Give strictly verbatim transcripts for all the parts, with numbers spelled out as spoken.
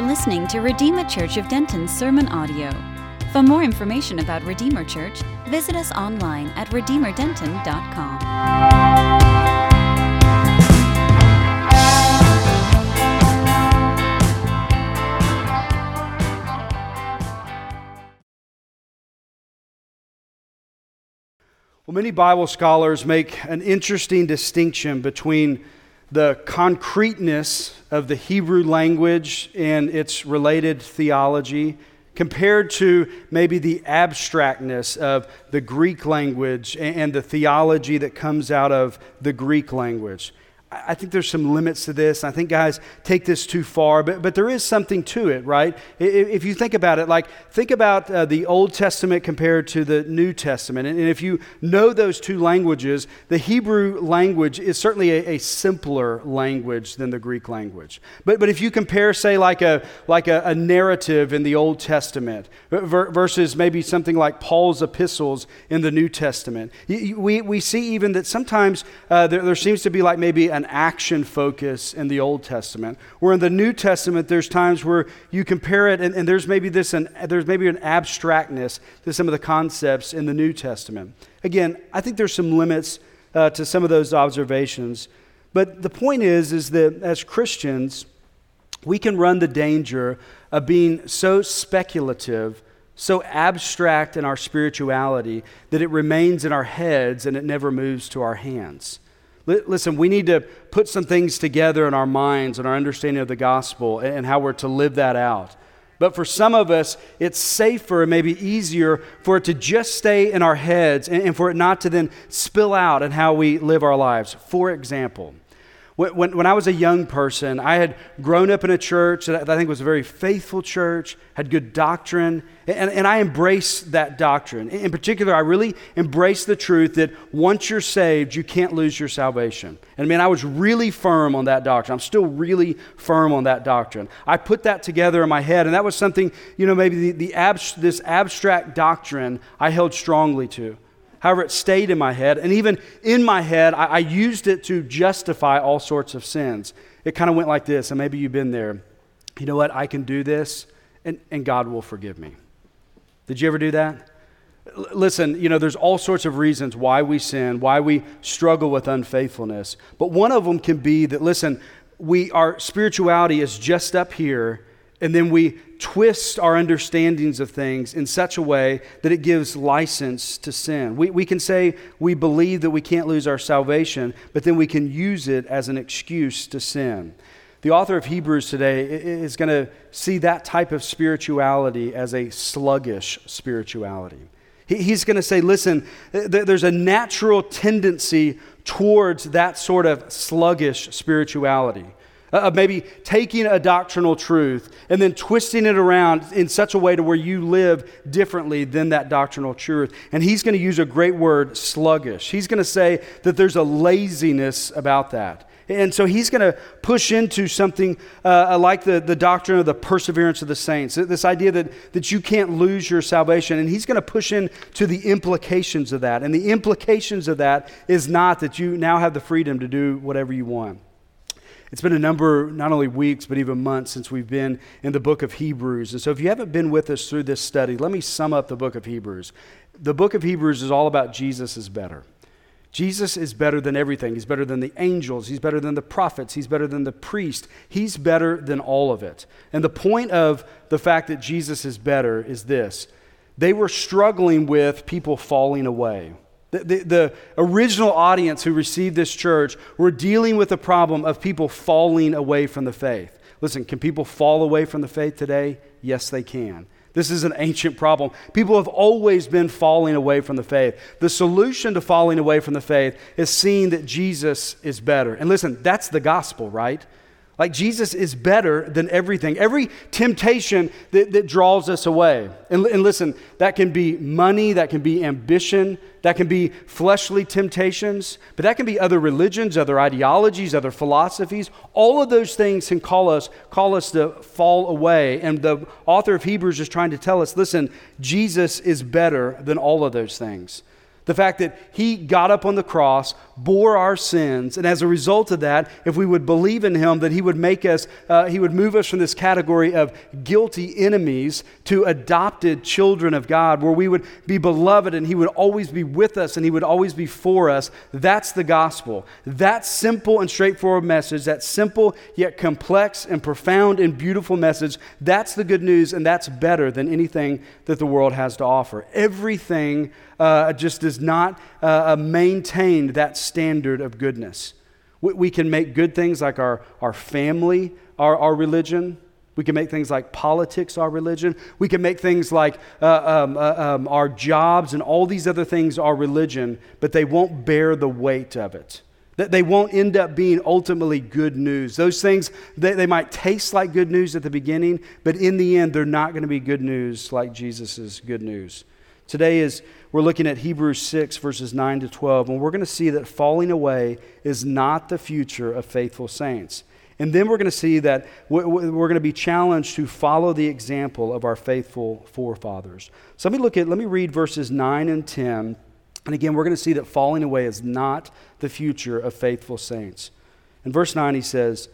for listening to Redeemer Church of Denton's sermon audio. For more information about Redeemer Church, visit us online at Redeemer Denton dot com. Well, many Bible scholars make an interesting distinction between the concreteness of the Hebrew language and its related theology compared to maybe the abstractness of the Greek language and the theology that comes out of the Greek language. I think there's some limits to this. I think guys take this too far, but but there is something to it, right? If you think about it, like think about uh, the Old Testament compared to the New Testament. And, and if you know those two languages, the Hebrew language is certainly a, a simpler language than the Greek language. But but if you compare, say, like a like a, a narrative in the Old Testament ver- versus maybe something like Paul's epistles in the New Testament, we, we see even that sometimes uh, there, there seems to be like maybe an an action focus in the Old Testament, where in the New Testament there's times where you compare it and, and there's maybe this an, there's maybe an abstractness to some of the concepts in the New Testament. Again, I think there's some limits uh, to some of those observations, but the point is is that as Christians we can run the danger of being so speculative, so abstract in our spirituality that it remains in our heads and it never moves to our hands. Listen, we need to put some things together in our minds and our understanding of the gospel and how we're to live that out. But for some of us, it's safer and maybe easier for it to just stay in our heads and for it not to then spill out in how we live our lives. For example, When, when I was a young person, I had grown up in a church that I think was a very faithful church, had good doctrine, and, and I embraced that doctrine. In particular, I really embraced the truth that once you're saved, you can't lose your salvation. And man, I was really firm on that doctrine. I'm still really firm on that doctrine. I put that together in my head, and that was something, you know, maybe the, the abs- this abstract doctrine I held strongly to. However, it stayed in my head, and even in my head, I, I used it to justify all sorts of sins. It kind of went like this, and maybe you've been there. You know what? I can do this, and, and God will forgive me. Did you ever do that? L- listen, you know, there's all sorts of reasons why we sin, why we struggle with unfaithfulness, but one of them can be that, listen, we our spirituality is just up here, and then we twist our understandings of things in such a way that it gives license to sin. We we can say we believe that we can't lose our salvation, but then we can use it as an excuse to sin. The author of Hebrews today is going to see that type of spirituality as a sluggish spirituality. He's going to say, listen, there's a natural tendency towards that sort of sluggish spirituality. Of uh, maybe taking a doctrinal truth and then twisting it around in such a way to where you live differently than that doctrinal truth. And he's going to use a great word, sluggish. He's going to say that there's a laziness about that. And so he's going to push into something uh, like the, the doctrine of the perseverance of the saints, this idea that, that you can't lose your salvation. And he's going to push into the implications of that. And the implications of that is not that you now have the freedom to do whatever you want. It's been a number, not only weeks, but even months since we've been in the book of Hebrews. And so if you haven't been with us through this study, let me sum up the book of Hebrews. The book of Hebrews is all about Jesus is better. Jesus is better than everything. He's better than the angels. He's better than the prophets. He's better than the priest. He's better than all of it. And the point of the fact that Jesus is better is this. They were struggling with people falling away. The, the, the original audience who received this church were dealing with the problem of people falling away from the faith. Listen, can people fall away from the faith today? Yes, they can. This is an ancient problem. People have always been falling away from the faith. The solution to falling away from the faith is seeing that Jesus is better. And listen, that's the gospel, right? Like Jesus is better than everything. Every temptation that, that draws us away. And, and listen, that can be money, that can be ambition, that can be fleshly temptations, but that can be other religions, other ideologies, other philosophies. All of those things can call us, call us to fall away. And the author of Hebrews is trying to tell us, listen, Jesus is better than all of those things. The fact that he got up on the cross, bore our sins, and as a result of that, if we would believe in him, that he would make us, uh, he would move us from this category of guilty enemies to adopted children of God, where we would be beloved and he would always be with us and he would always be for us. That's the gospel. That simple and straightforward message, that simple yet complex and profound and beautiful message, that's the good news, and that's better than anything that the world has to offer. Everything Uh, just does not uh, maintain that standard of goodness. We, we can make good things like our, our family, our, our religion. We can make things like politics, our religion. We can make things like uh, um, uh, um, our jobs and all these other things, our religion, but they won't bear the weight of it. That they won't end up being ultimately good news. Those things, they, they might taste like good news at the beginning, but in the end, they're not going to be good news like Jesus's good news. Today is we're looking at Hebrews six, verses nine to twelve, and we're going to see that falling away is not the future of faithful saints. And then we're going to see that we're going to be challenged to follow the example of our faithful forefathers. So let me look at, let me read verses nine and ten. And again, we're going to see that falling away is not the future of faithful saints. In verse nine, he says,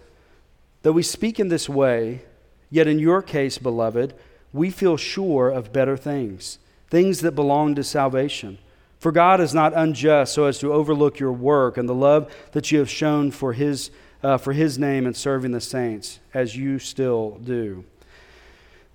"Though we speak in this way, yet in your case, beloved, we feel sure of better things, things that belong to salvation. For God is not unjust so as to overlook your work and the love that you have shown for his uh, for his name and serving the saints, as you still do."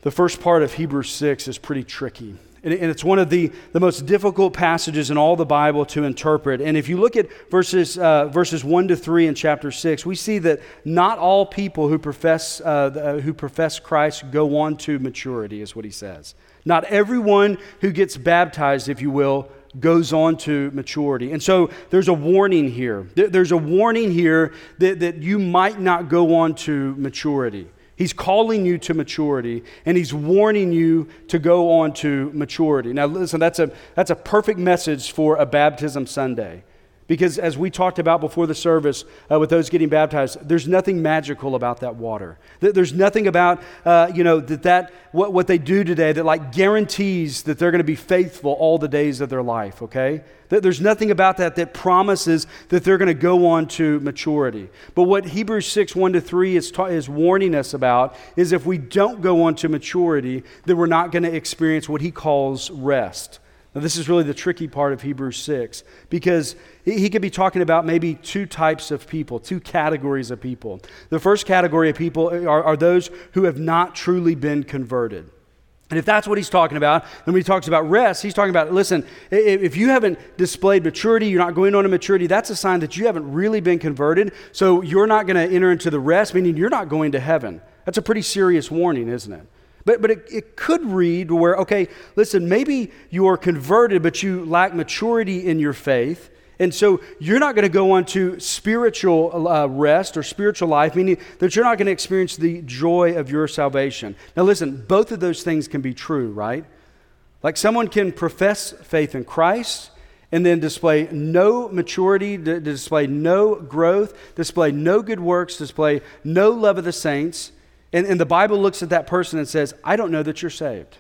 The first part of Hebrews six is pretty tricky. And it's one of the, the most difficult passages in all the Bible to interpret. And if you look at verses uh, verses one to three in chapter six, we see that not all people who profess uh, who profess Christ go on to maturity, is what he says. Not everyone who gets baptized, if you will, goes on to maturity. And so there's a warning here. There's a warning here that, that you might not go on to maturity. He's calling you to maturity, and he's warning you to go on to maturity. Now listen, that's a that's a perfect message for a baptism Sunday, because as we talked about before the service uh, with those getting baptized, there's nothing magical about that water. There's nothing about uh, you know that that what what they do today that like guarantees that they're going to be faithful all the days of their life. Okay. There's nothing about that that promises that they're going to go on to maturity. But what Hebrews six, one to three is, ta- is warning us about is if we don't go on to maturity, then we're not going to experience what he calls rest. Now, this is really the tricky part of Hebrews six, because he could be talking about maybe two types of people, two categories of people. The first category of people are, are those who have not truly been converted. And if that's what he's talking about, then when he talks about rest, he's talking about, listen, if you haven't displayed maturity, you're not going on to maturity, that's a sign that you haven't really been converted, so you're not going to enter into the rest, meaning you're not going to heaven. That's a pretty serious warning, isn't it? But but it, it could read where, okay, listen, maybe you're converted, but you lack maturity in your faith, and so you're not going to go on to spiritual uh, rest or spiritual life, meaning that you're not going to experience the joy of your salvation. Now listen, both of those things can be true, right? Like someone can profess faith in Christ and then display no maturity, d- display no growth, display no good works, display no love of the saints. And, and the Bible looks at that person and says, I don't know that you're saved.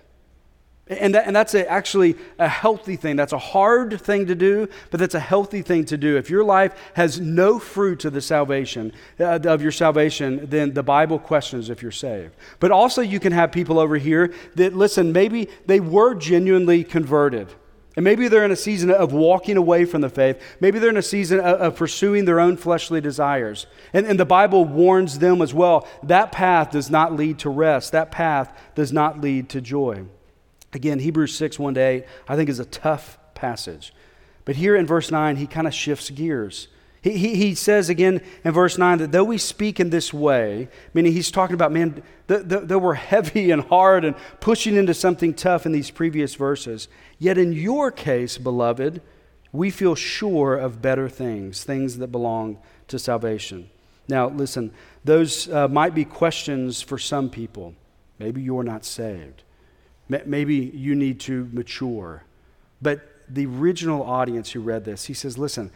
And, that, and that's a, actually a healthy thing. That's a hard thing to do, but that's a healthy thing to do. If your life has no fruit of the salvation, uh, of your salvation, then the Bible questions if you're saved. But also you can have people over here that, listen, maybe they were genuinely converted. And maybe they're in a season of walking away from the faith. Maybe they're in a season of, of pursuing their own fleshly desires. And, and the Bible warns them as well, that path does not lead to rest. That path does not lead to joy. Again, Hebrews six, one to eight, I think is a tough passage. But here in verse nine, he kind of shifts gears. He, he he says again in verse nine that though we speak in this way, meaning he's talking about, man, th- th- though we're heavy and hard and pushing into something tough in these previous verses, yet in your case, beloved, we feel sure of better things, things that belong to salvation. Now, listen, those uh, might be questions for some people. Maybe you're not saved. Maybe you need to mature. But the original audience who read this, he says, listen,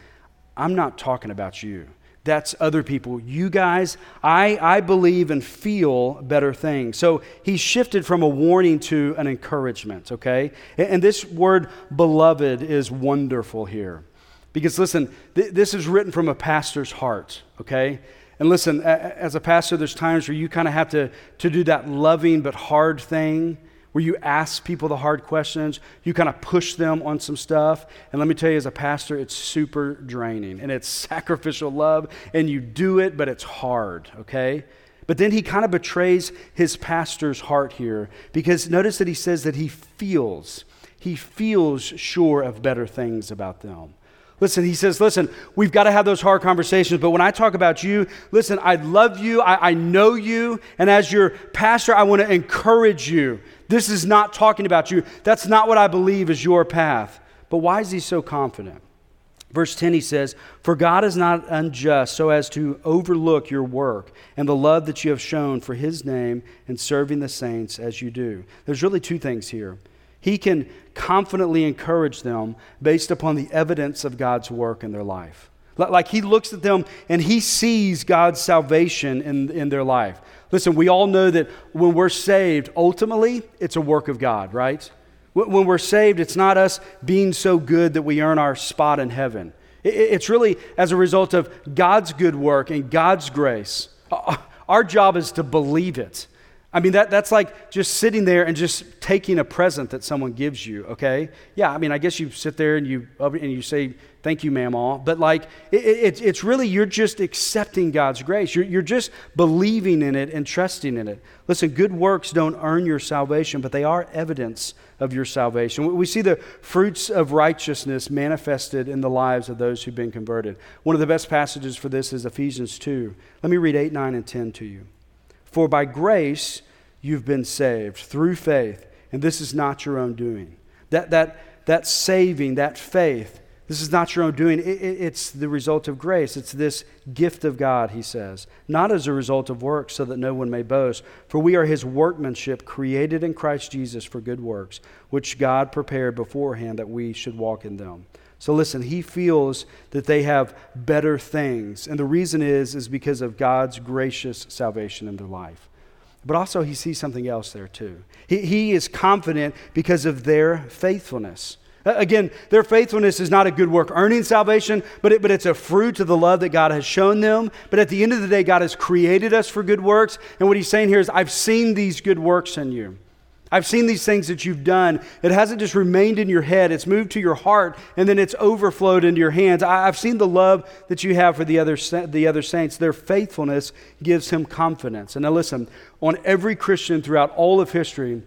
I'm not talking about you. That's other people. You guys, I, I believe and feel better things. So he shifted from a warning to an encouragement, okay? And, and this word beloved is wonderful here. Because listen, th- this is written from a pastor's heart, okay? And listen, a- as a pastor, there's times where you kind of have to, to do that loving but hard thing, where you ask people the hard questions, you kind of push them on some stuff. And let me tell you, as a pastor, it's super draining, and it's sacrificial love, and you do it, but it's hard, okay? But then he kind of betrays his pastor's heart here, because notice that he says that he feels, he feels sure of better things about them. Listen, he says, listen, we've got to have those hard conversations, but when I talk about you, listen, I love you, I, I know you, and as your pastor, I want to encourage you. This is not talking about you. That's not what I believe is your path. But why is he so confident? Verse ten, he says, "For God is not unjust so as to overlook your work and the love that you have shown for his name and serving the saints as you do." There's really two things here. He can confidently encourage them based upon the evidence of God's work in their life. Like he looks at them and he sees God's salvation in, in their life. Listen, we all know that when we're saved, ultimately, it's a work of God, right? When we're saved, it's not us being so good that we earn our spot in heaven. It's really as a result of God's good work and God's grace. Our job is to believe it. I mean, that that's like just sitting there and just taking a present that someone gives you, okay? Yeah, I mean, I guess you sit there and you and you say, "Thank you, Mamaw." But like, it, it, it's really, you're just accepting God's grace. You're, you're just believing in it and trusting in it. Listen, good works don't earn your salvation, but they are evidence of your salvation. We see the fruits of righteousness manifested in the lives of those who've been converted. One of the best passages for this is Ephesians two. Let me read eight, nine, and ten to you. "For by grace you've been saved through faith, and this is not your own doing." That that that saving, that faith, this is not your own doing. It, it, it's the result of grace. It's this gift of God, he says, "not as a result of works, so that no one may boast. For we are his workmanship, created in Christ Jesus for good works, which God prepared beforehand that we should walk in them." So listen, he feels that they have better things. And the reason is, is because of God's gracious salvation in their life. But also he sees something else there too. He, he is confident because of their faithfulness. Again, their faithfulness is not a good work earning salvation, but it, but it's a fruit of the love that God has shown them. But at the end of the day, God has created us for good works. And what he's saying here is, I've seen these good works in you. I've seen these things that you've done. It hasn't just remained in your head. It's moved to your heart, and then it's overflowed into your hands. I, I've seen the love that you have for the other, the other saints. Their faithfulness gives him confidence. And now listen, on every Christian throughout all of history,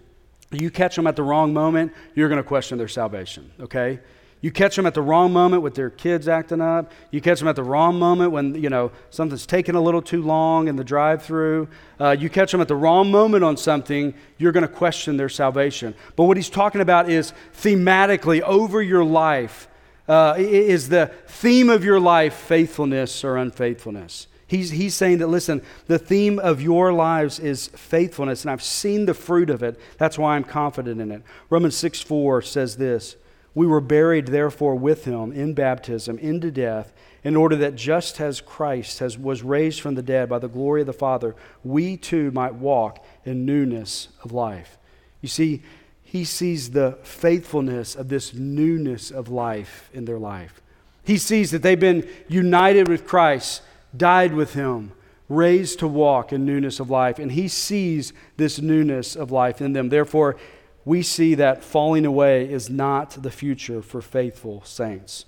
you catch them at the wrong moment, you're going to question their salvation, okay? You catch them at the wrong moment with their kids acting up. You catch them at the wrong moment when, you know, something's taking a little too long in the drive-thru. Uh, you catch them at the wrong moment on something, you're going to question their salvation. But what he's talking about is thematically over your life. Uh, is the theme of your life faithfulness or unfaithfulness? He's, he's saying that, listen, the theme of your lives is faithfulness, and I've seen the fruit of it. That's why I'm confident in it. Romans six four says this, "We were buried, therefore, with him in baptism into death, in order that just as Christ has, was raised from the dead by the glory of the Father, we too might walk in newness of life." You see, he sees the faithfulness of this newness of life in their life. He sees that they've been united with Christ, died with him, raised to walk in newness of life, and he sees this newness of life in them. Therefore, we see that falling away is not the future for faithful saints.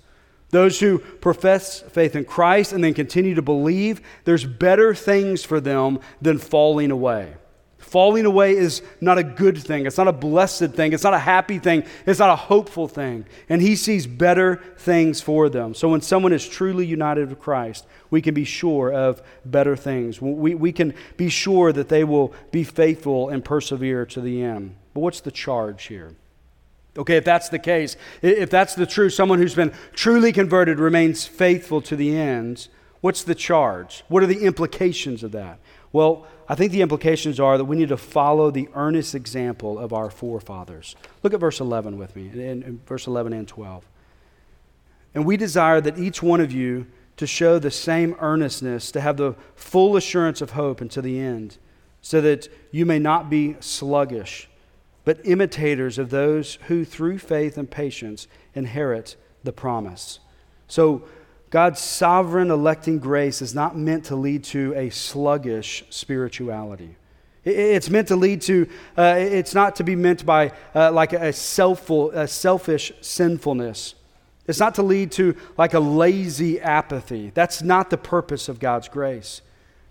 Those who profess faith in Christ and then continue to believe, there's better things for them than falling away. Falling away is not a good thing. It's not a blessed thing. It's not a happy thing. It's not a hopeful thing. And he sees better things for them. So when someone is truly united with Christ, we can be sure of better things. We, we can be sure that they will be faithful and persevere to the end. But what's the charge here? Okay, if that's the case, if that's the truth, someone who's been truly converted remains faithful to the end, what's the charge? What are the implications of that? Well, I think the implications are that we need to follow the earnest example of our forefathers. Look at verse eleven with me, in, in verse eleven and twelve. "And we desire that each one of you to show the same earnestness, to have the full assurance of hope until the end, so that you may not be sluggish, but imitators of those who through faith and patience inherit the promise. So God's sovereign electing grace is not meant to lead to a sluggish spirituality. It's meant to lead to, uh, it's not to be meant by uh, like a, selfful, a selfish sinfulness. It's not to lead to like a lazy apathy. That's not the purpose of God's grace.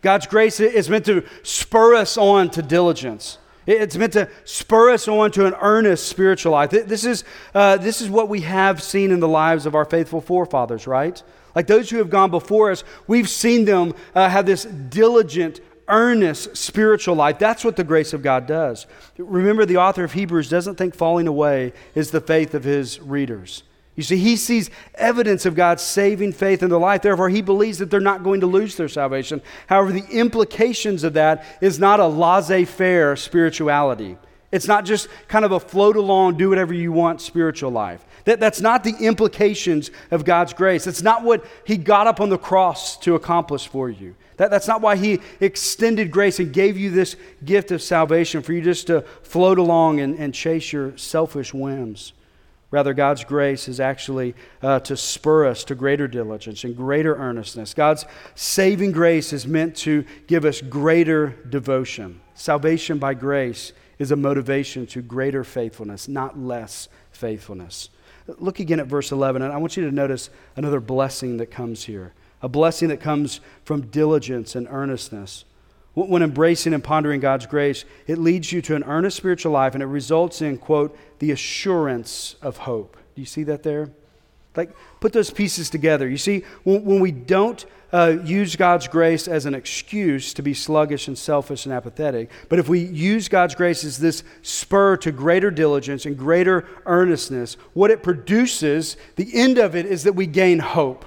God's grace is meant to spur us on to diligence. It's meant to spur us on to an earnest spiritual life. This is, uh, this is what we have seen in the lives of our faithful forefathers, right? Like those who have gone before us, we've seen them uh, have this diligent, earnest spiritual life. That's what the grace of God does. Remember, the author of Hebrews doesn't think falling away is the faith of his readers. You see, he sees evidence of God's saving faith in their life. Therefore, he believes that they're not going to lose their salvation. However, the implications of that is not a laissez-faire spirituality. It's not just kind of a float along, do whatever you want spiritual life. That, that's not the implications of God's grace. It's not what he got up on the cross to accomplish for you. That, that's not why he extended grace and gave you this gift of salvation for you just to float along and, and chase your selfish whims. Rather, God's grace is actually uh, to spur us to greater diligence and greater earnestness. God's saving grace is meant to give us greater devotion. Salvation by grace is a motivation to greater faithfulness, not less faithfulness. Look again at verse eleven, and I want you to notice another blessing that comes here, a blessing that comes from diligence and earnestness. When embracing and pondering God's grace, it leads you to an earnest spiritual life, and it results in, quote, the assurance of hope. Do you see that there? Like, put those pieces together. You see, when, when we don't uh, use God's grace as an excuse to be sluggish and selfish and apathetic, but if we use God's grace as this spur to greater diligence and greater earnestness, what it produces, the end of it is that we gain hope.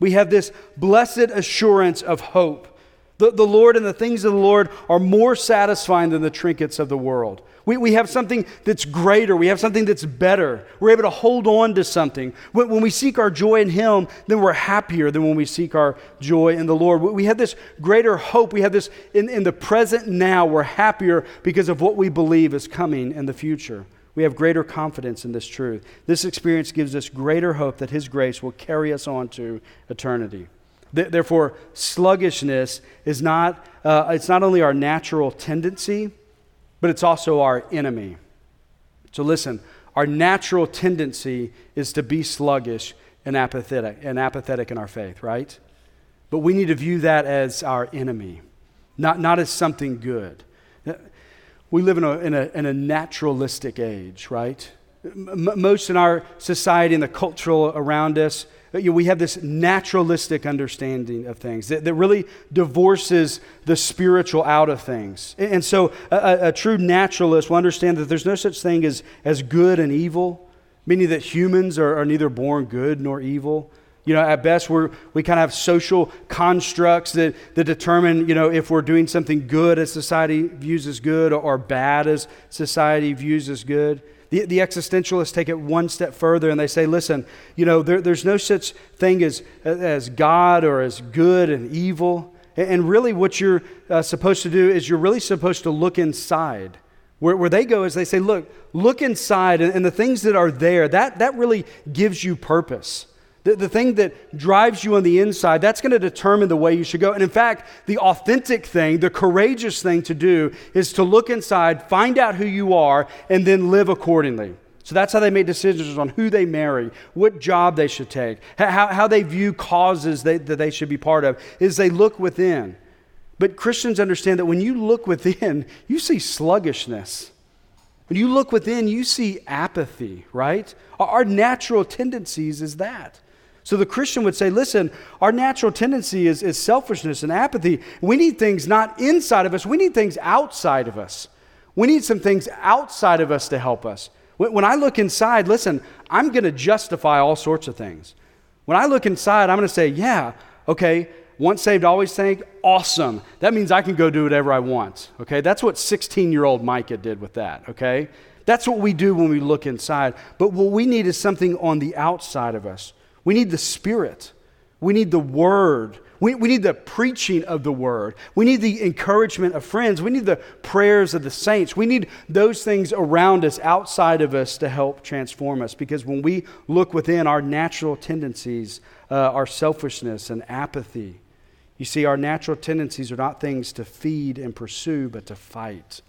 We have this blessed assurance of hope. The, the Lord and the things of the Lord are more satisfying than the trinkets of the world. We, we have something that's greater. We have something that's better. We're able to hold on to something. When, when we seek our joy in Him, then we're happier than when we seek our joy in the Lord. We, we have this greater hope. We have this in, in the present now. We're happier because of what we believe is coming in the future. We have greater confidence in this truth. This experience gives us greater hope that His grace will carry us on to eternity. Therefore, sluggishness is not, uh, it's not only our natural tendency, but it's also our enemy. So listen, our natural tendency is to be sluggish and apathetic, and apathetic in our faith, right? But we need to view that as our enemy, not, not as something good. We live in a, in a, in a naturalistic age, right? Most in our society and the cultural around us, you know, we have this naturalistic understanding of things that, that really divorces the spiritual out of things. And, and so a, a true naturalist will understand that there's no such thing as, as good and evil, meaning that humans are, are neither born good nor evil. You know, at best, we're, we kind of have social constructs that, that determine, you know, if we're doing something good as society views as good or bad as society views as good. The, the existentialists take it one step further and they say, listen, you know, there, there's no such thing as as God or as good and evil. And, and really what you're uh, supposed to do is you're really supposed to look inside. Where, where they go is they say, look, look inside and, and the things that are there, that, that really gives you purpose. The, the thing that drives you on the inside, that's going to determine the way you should go. And in fact, the authentic thing, the courageous thing to do is to look inside, find out who you are, and then live accordingly. So that's how they make decisions on who they marry, what job they should take, how, how they view causes they, that they should be part of, is they look within. But Christians understand that when you look within, you see sluggishness. When you look within, you see apathy, right? Our, our natural tendencies is that. So the Christian would say, listen, our natural tendency is, is selfishness and apathy. We need things not inside of us. We need things outside of us. We need some things outside of us to help us. When, when I look inside, listen, I'm going to justify all sorts of things. When I look inside, I'm going to say, yeah, okay, once saved, always saved, awesome. That means I can go do whatever I want, okay? That's what sixteen-year-old Micah did with that, okay? That's what we do when we look inside. But what we need is something on the outside of us. We need the Spirit. We need the word. We, we need the preaching of the word. We need the encouragement of friends. We need the prayers of the saints. We need those things around us, outside of us, to help transform us. Because when we look within, our natural tendencies, uh, our selfishness and apathy, you see, our natural tendencies are not things to feed and pursue, but to fight.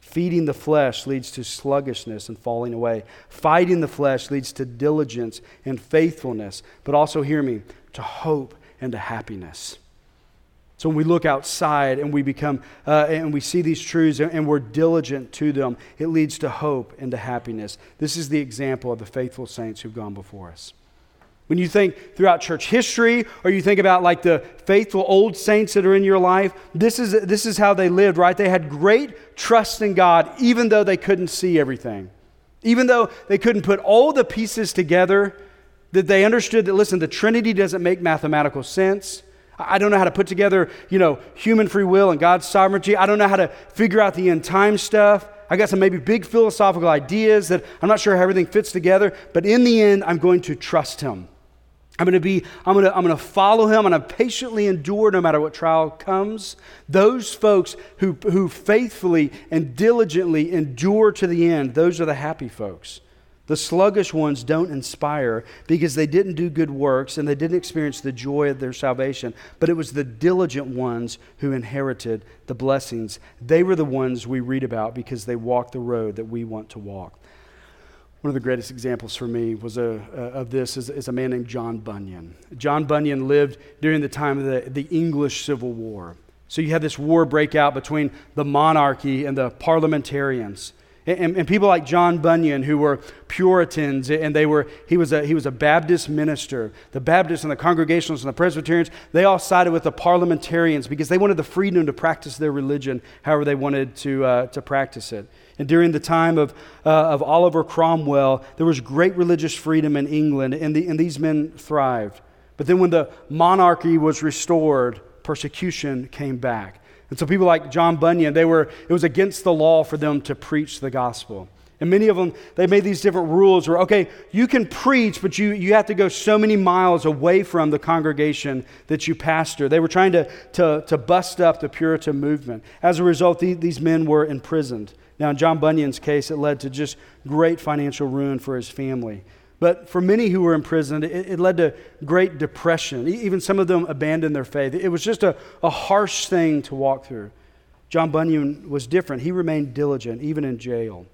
Feeding the flesh leads to sluggishness and falling away. Fighting the flesh leads to diligence and faithfulness, but also, hear me, to hope and to happiness. So when we look outside and we become, uh, and we see these truths and we're diligent to them, it leads to hope and to happiness. This is the example of the faithful saints who've gone before us. When you think throughout church history, or you think about like the faithful old saints that are in your life, this is this is how they lived, right? They had great trust in God, even though they couldn't see everything. Even though they couldn't put all the pieces together, that they understood that, listen, the Trinity doesn't make mathematical sense. I don't know how to put together, you know, human free will and God's sovereignty. I don't know how to figure out the end time stuff. I got some maybe big philosophical ideas that I'm not sure how everything fits together, but in the end, I'm going to trust him. I'm going to be, I'm going to, I'm going to follow him, and I'm patiently endure no matter what trial comes. Those folks who, who faithfully and diligently endure to the end, those are the happy folks. The sluggish ones don't inspire because they didn't do good works and they didn't experience the joy of their salvation, but it was the diligent ones who inherited the blessings. They were the ones we read about because they walked the road that we want to walk. One of the greatest examples for me was a, uh, of this is, is a man named John Bunyan. John Bunyan lived during the time of the, the English Civil War. So you had this war break out between the monarchy and the parliamentarians. And, and, and people like John Bunyan, who were Puritans, and they were he was a he was a Baptist minister. The Baptists and the Congregationalists and the Presbyterians, they all sided with the parliamentarians because they wanted the freedom to practice their religion however they wanted to uh, to practice it. And during the time of uh, of Oliver Cromwell, there was great religious freedom in England, and the and these men thrived. But then when the monarchy was restored, persecution came back. And so people like John Bunyan, they were it was against the law for them to preach the gospel. And many of them, they made these different rules where, okay, you can preach, but you you have to go so many miles away from the congregation that you pastor. They were trying to to, to bust up the Puritan movement. As a result, the, these men were imprisoned. Now, in John Bunyan's case, it led to just great financial ruin for his family. But for many who were imprisoned, it, it led to great depression. Even some of them abandoned their faith. It was just a, a harsh thing to walk through. John Bunyan was different. He remained diligent, even in jail.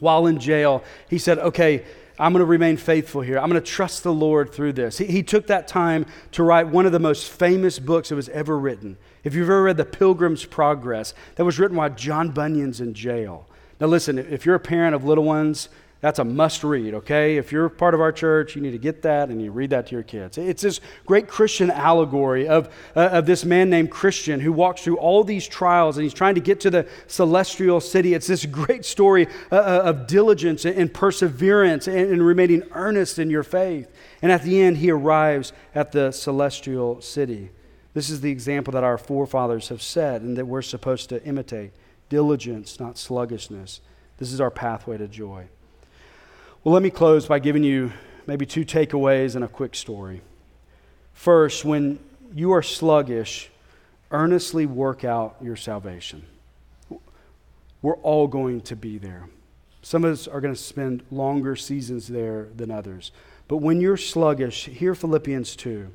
While in jail, he said, okay, I'm going to remain faithful here. I'm going to trust the Lord through this. He, he took that time to write one of the most famous books that was ever written. If you've ever read The Pilgrim's Progress, that was written while John Bunyan's in jail. Now listen, if you're a parent of little ones, that's a must read, okay? If you're part of our church, you need to get that and you read that to your kids. It's this great Christian allegory of, uh, of this man named Christian who walks through all these trials and he's trying to get to the celestial city. It's this great story uh, of diligence and perseverance and, and remaining earnest in your faith. And at the end, he arrives at the celestial city. This is the example that our forefathers have set and that we're supposed to imitate. Diligence, not sluggishness. This is our pathway to joy. Well, let me close by giving you maybe two takeaways and a quick story. First, when you are sluggish, earnestly work out your salvation. We're all going to be there. Some of us are going to spend longer seasons there than others. But when you're sluggish, hear Philippians two,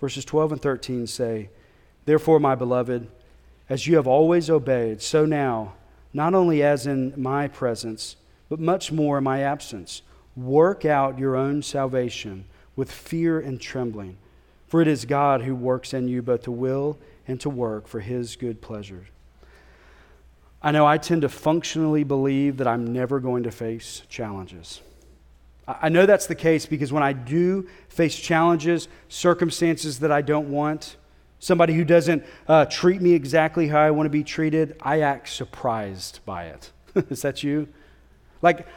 verses twelve and thirteen say, "Therefore, my beloved, as you have always obeyed, so now, not only as in my presence, but much more in my absence, work out your own salvation with fear and trembling. For it is God who works in you both to will and to work for his good pleasure." I know I tend to functionally believe that I'm never going to face challenges. I know that's the case because when I do face challenges, circumstances that I don't want, somebody who doesn't uh, treat me exactly how I want to be treated, I act surprised by it. Is that you? Like,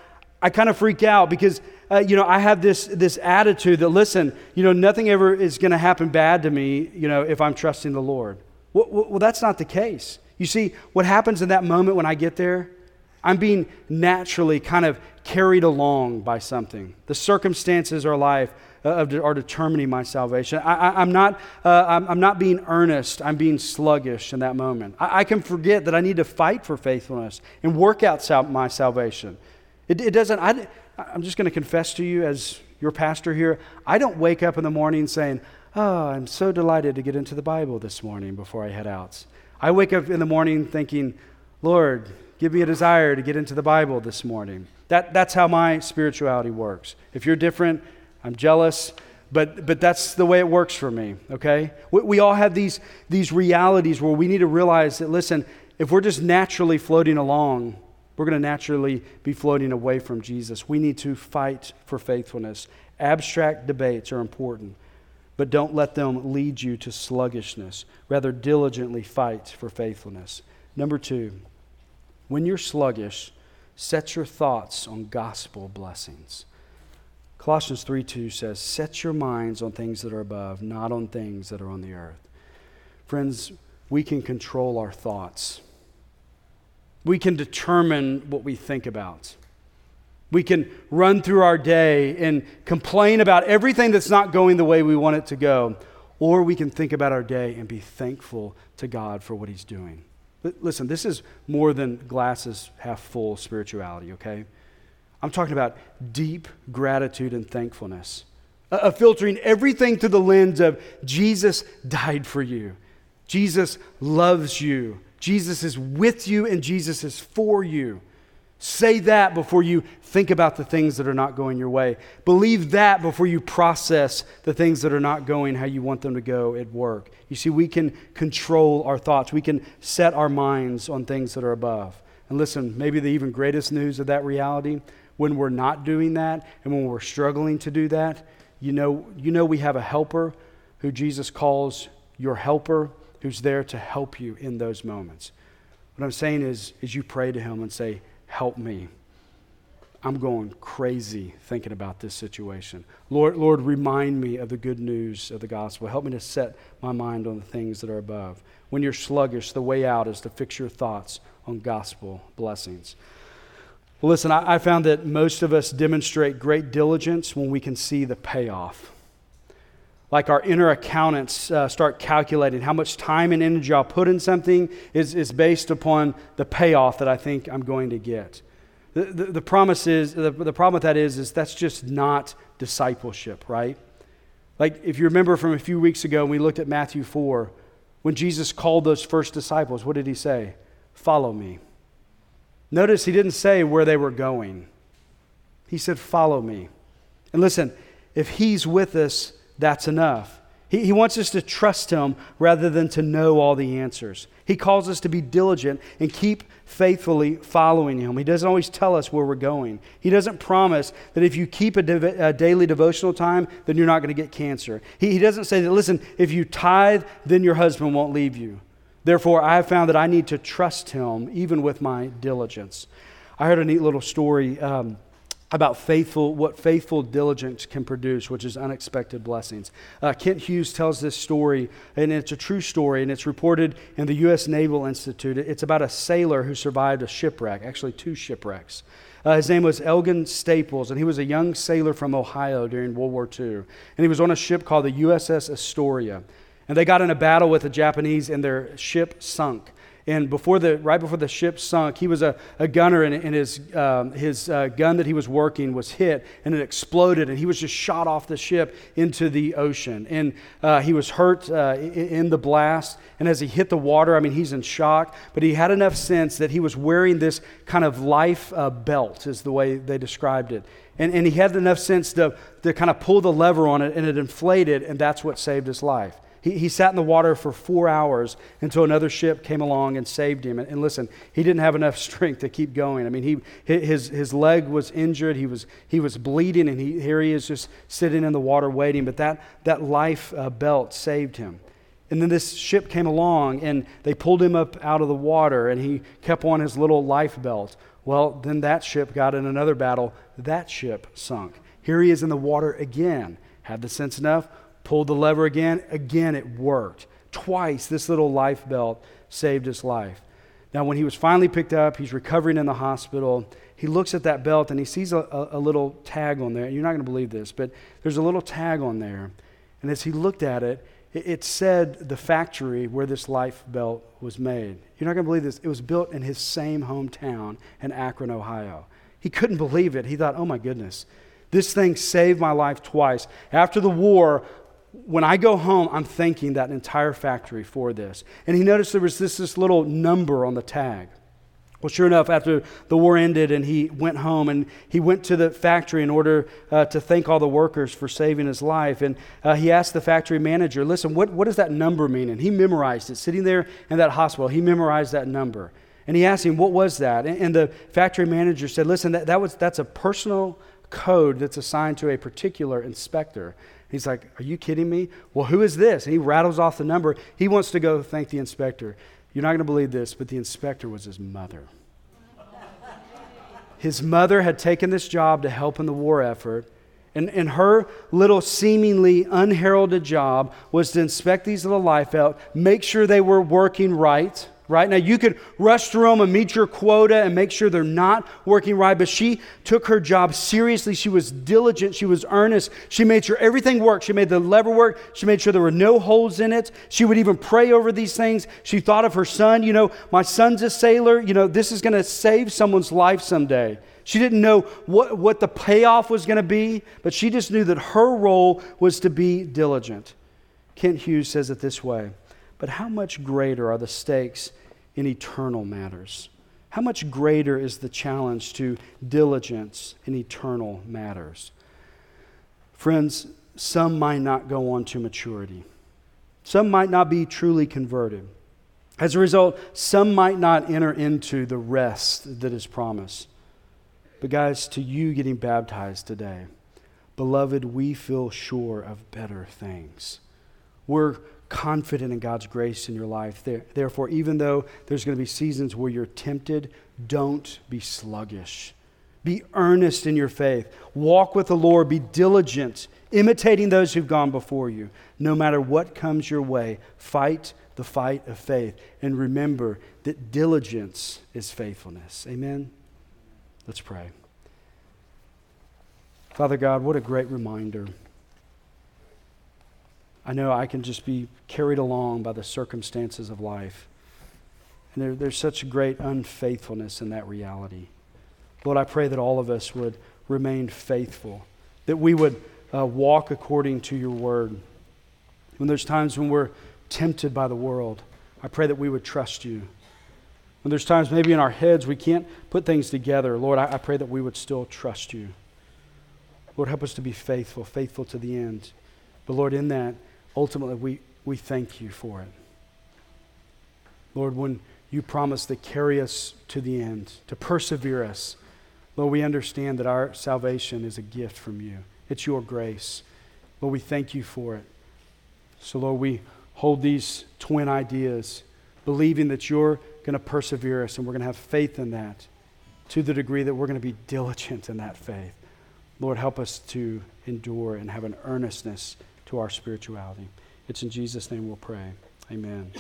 I kind of freak out because, uh, you know, I have this this attitude that, listen, you know, nothing ever is going to happen bad to me, you know, if I'm trusting the Lord. Well, well, that's not the case. You see, what happens in that moment when I get there I'm being naturally kind of carried along by something. The circumstances of life are determining my salvation. I, I, I'm not uh, I'm, I'm not being earnest. I'm being sluggish in that moment. I, I can forget that I need to fight for faithfulness and work out sal- my salvation. It, it doesn't, I, I'm just going to confess to you as your pastor here, I don't wake up in the morning saying, oh, I'm so delighted to get into the Bible this morning before I head out. I wake up in the morning thinking, Lord, give me a desire to get into the Bible this morning. That That's how my spirituality works. If you're different, I'm jealous, but but that's the way it works for me, okay? We, we all have these these realities where we need to realize that, listen, if we're just naturally floating along, we're going to naturally be floating away from Jesus. We need to fight for faithfulness. Abstract debates are important, but don't let them lead you to sluggishness. Rather, diligently fight for faithfulness. Number two, when you're sluggish, set your thoughts on gospel blessings. Colossians three two says, set your minds on things that are above, not on things that are on the earth. Friends, we can control our thoughts. We can determine what we think about. We can run through our day and complain about everything that's not going the way we want it to go, or we can think about our day and be thankful to God for what He's doing. Listen, this is more than glasses half full spirituality, okay? I'm talking about deep gratitude and thankfulness, of filtering everything through the lens of Jesus died for you. Jesus loves you. Jesus is with you and Jesus is for you. Say that before you think about the things that are not going your way. Believe that before you process the things that are not going how you want them to go at work. You see, we can control our thoughts. We can set our minds on things that are above. And listen, maybe the even greatest news of that reality, when we're not doing that and when we're struggling to do that, you know, you know we have a helper who Jesus calls your helper, who's there to help you in those moments. What I'm saying is, is you pray to Him and say, help me. I'm going crazy thinking about this situation. Lord, Lord, remind me of the good news of the gospel. Help me to set my mind on the things that are above. When you're sluggish, the way out is to fix your thoughts on gospel blessings. Well, listen, I, I found that most of us demonstrate great diligence when we can see the payoff. Like our inner accountants uh, start calculating how much time and energy I'll put in something is, is based upon the payoff that I think I'm going to get. The, the, the promise is, the, the problem with that is, is that's just not discipleship, right? Like if you remember from a few weeks ago, we looked at Matthew four, when Jesus called those first disciples, what did He say? Follow me. Notice He didn't say where they were going. He said, follow me. And listen, if He's with us, that's enough. He, he wants us to trust Him rather than to know all the answers. He calls us to be diligent and keep faithfully following Him. He doesn't always tell us where we're going. He doesn't promise that if you keep a, div- a daily devotional time, then you're not going to get cancer. He, he doesn't say that, listen, if you tithe, then your husband won't leave you. Therefore, I have found that I need to trust Him even with my diligence. I heard a neat little story um, about faithful, what faithful diligence can produce, which is unexpected blessings. Uh, Kent Hughes tells this story, and it's a true story, and it's reported in the U S Naval Institute. It's about a sailor who survived a shipwreck, actually two shipwrecks. Uh, his name was Elgin Staples, and he was a young sailor from Ohio during World War Two. And he was on a ship called the U S S Astoria. And they got in a battle with the Japanese, and their ship sunk. And before the right before the ship sunk, he was a, a gunner, and, and his um, his uh, gun that he was working was hit, and it exploded, and he was just shot off the ship into the ocean. And uh, he was hurt uh, in the blast, and as he hit the water, I mean, he's in shock, but he had enough sense that he was wearing this kind of life uh, belt, is the way they described it. And and he had enough sense to, to kind of pull the lever on it, and it inflated, and that's what saved his life. He, he sat in the water for four hours until another ship came along and saved him. And, and listen, he didn't have enough strength to keep going. I mean, he his his leg was injured. He was he was bleeding, and he, here he is just sitting in the water waiting. But that that life uh, belt saved him. And then this ship came along, and they pulled him up out of the water, and he kept on his little life belt. Well, then that ship got in another battle. That ship sunk. Here he is in the water again. Had the sense enough. Pulled the lever again, again it worked. Twice this little life belt saved his life. Now, when he was finally picked up, he's recovering in the hospital. He looks at that belt and he sees a, a, a little tag on there. You're not going to believe this, but there's a little tag on there. And as he looked at it, it, it said the factory where this life belt was made. You're not going to believe this. It was built in his same hometown in Akron, Ohio. He couldn't believe it. He thought, oh my goodness, this thing saved my life twice. After the war, when I go home, I'm thanking that entire factory for this. And he noticed there was this, this little number on the tag. Well, sure enough, after the war ended and he went home and he went to the factory in order uh, to thank all the workers for saving his life. And uh, he asked the factory manager, listen, what, what does that number mean? And he memorized it. Sitting there in that hospital, he memorized that number. And he asked him, what was that? And, and the factory manager said, listen, that, that was that's a personal code that's assigned to a particular inspector. He's like, are you kidding me? Well, who is this? And he rattles off the number. He wants to go thank the inspector. You're not going to believe this, but the inspector was his mother. His mother had taken this job to help in the war effort. And, and her little seemingly unheralded job was to inspect these little life out, make sure they were working right. Right? Now, you could rush through them and meet your quota and make sure they're not working right, but she took her job seriously. She was diligent. She was earnest. She made sure everything worked. She made the lever work. She made sure there were no holes in it. She would even pray over these things. She thought of her son. You know, my son's a sailor. You know, this is going to save someone's life someday. She didn't know what, what the payoff was going to be, but she just knew that her role was to be diligent. Kent Hughes says it this way, but how much greater are the stakes in eternal matters? How much greater is the challenge to diligence in eternal matters? Friends, some might not go on to maturity. Some might not be truly converted. As a result, some might not enter into the rest that is promised. But guys, to you getting baptized today, beloved, we feel sure of better things. We're confident in God's grace in your life. Therefore, even though there's going to be seasons where you're tempted, don't be sluggish. Be earnest in your faith. Walk with the Lord. Be diligent, imitating those who've gone before you. No matter what comes your way, fight the fight of faith. And remember that diligence is faithfulness. Amen? Let's pray. Father God, what a great reminder. I know I can just be carried along by the circumstances of life. And there, there's such great unfaithfulness in that reality. Lord, I pray that all of us would remain faithful, that we would uh, walk according to your word. When there's times when we're tempted by the world, I pray that we would trust you. When there's times maybe in our heads we can't put things together, Lord, I, I pray that we would still trust you. Lord, help us to be faithful, faithful to the end. But Lord, in that, ultimately, we, we thank you for it. Lord, when you promise to carry us to the end, to persevere us, Lord, we understand that our salvation is a gift from you. It's your grace. Lord, we thank you for it. So, Lord, we hold these twin ideas, believing that you're going to persevere us and we're going to have faith in that to the degree that we're going to be diligent in that faith. Lord, help us to endure and have an earnestness to our spirituality. It's in Jesus' name we'll pray. Amen.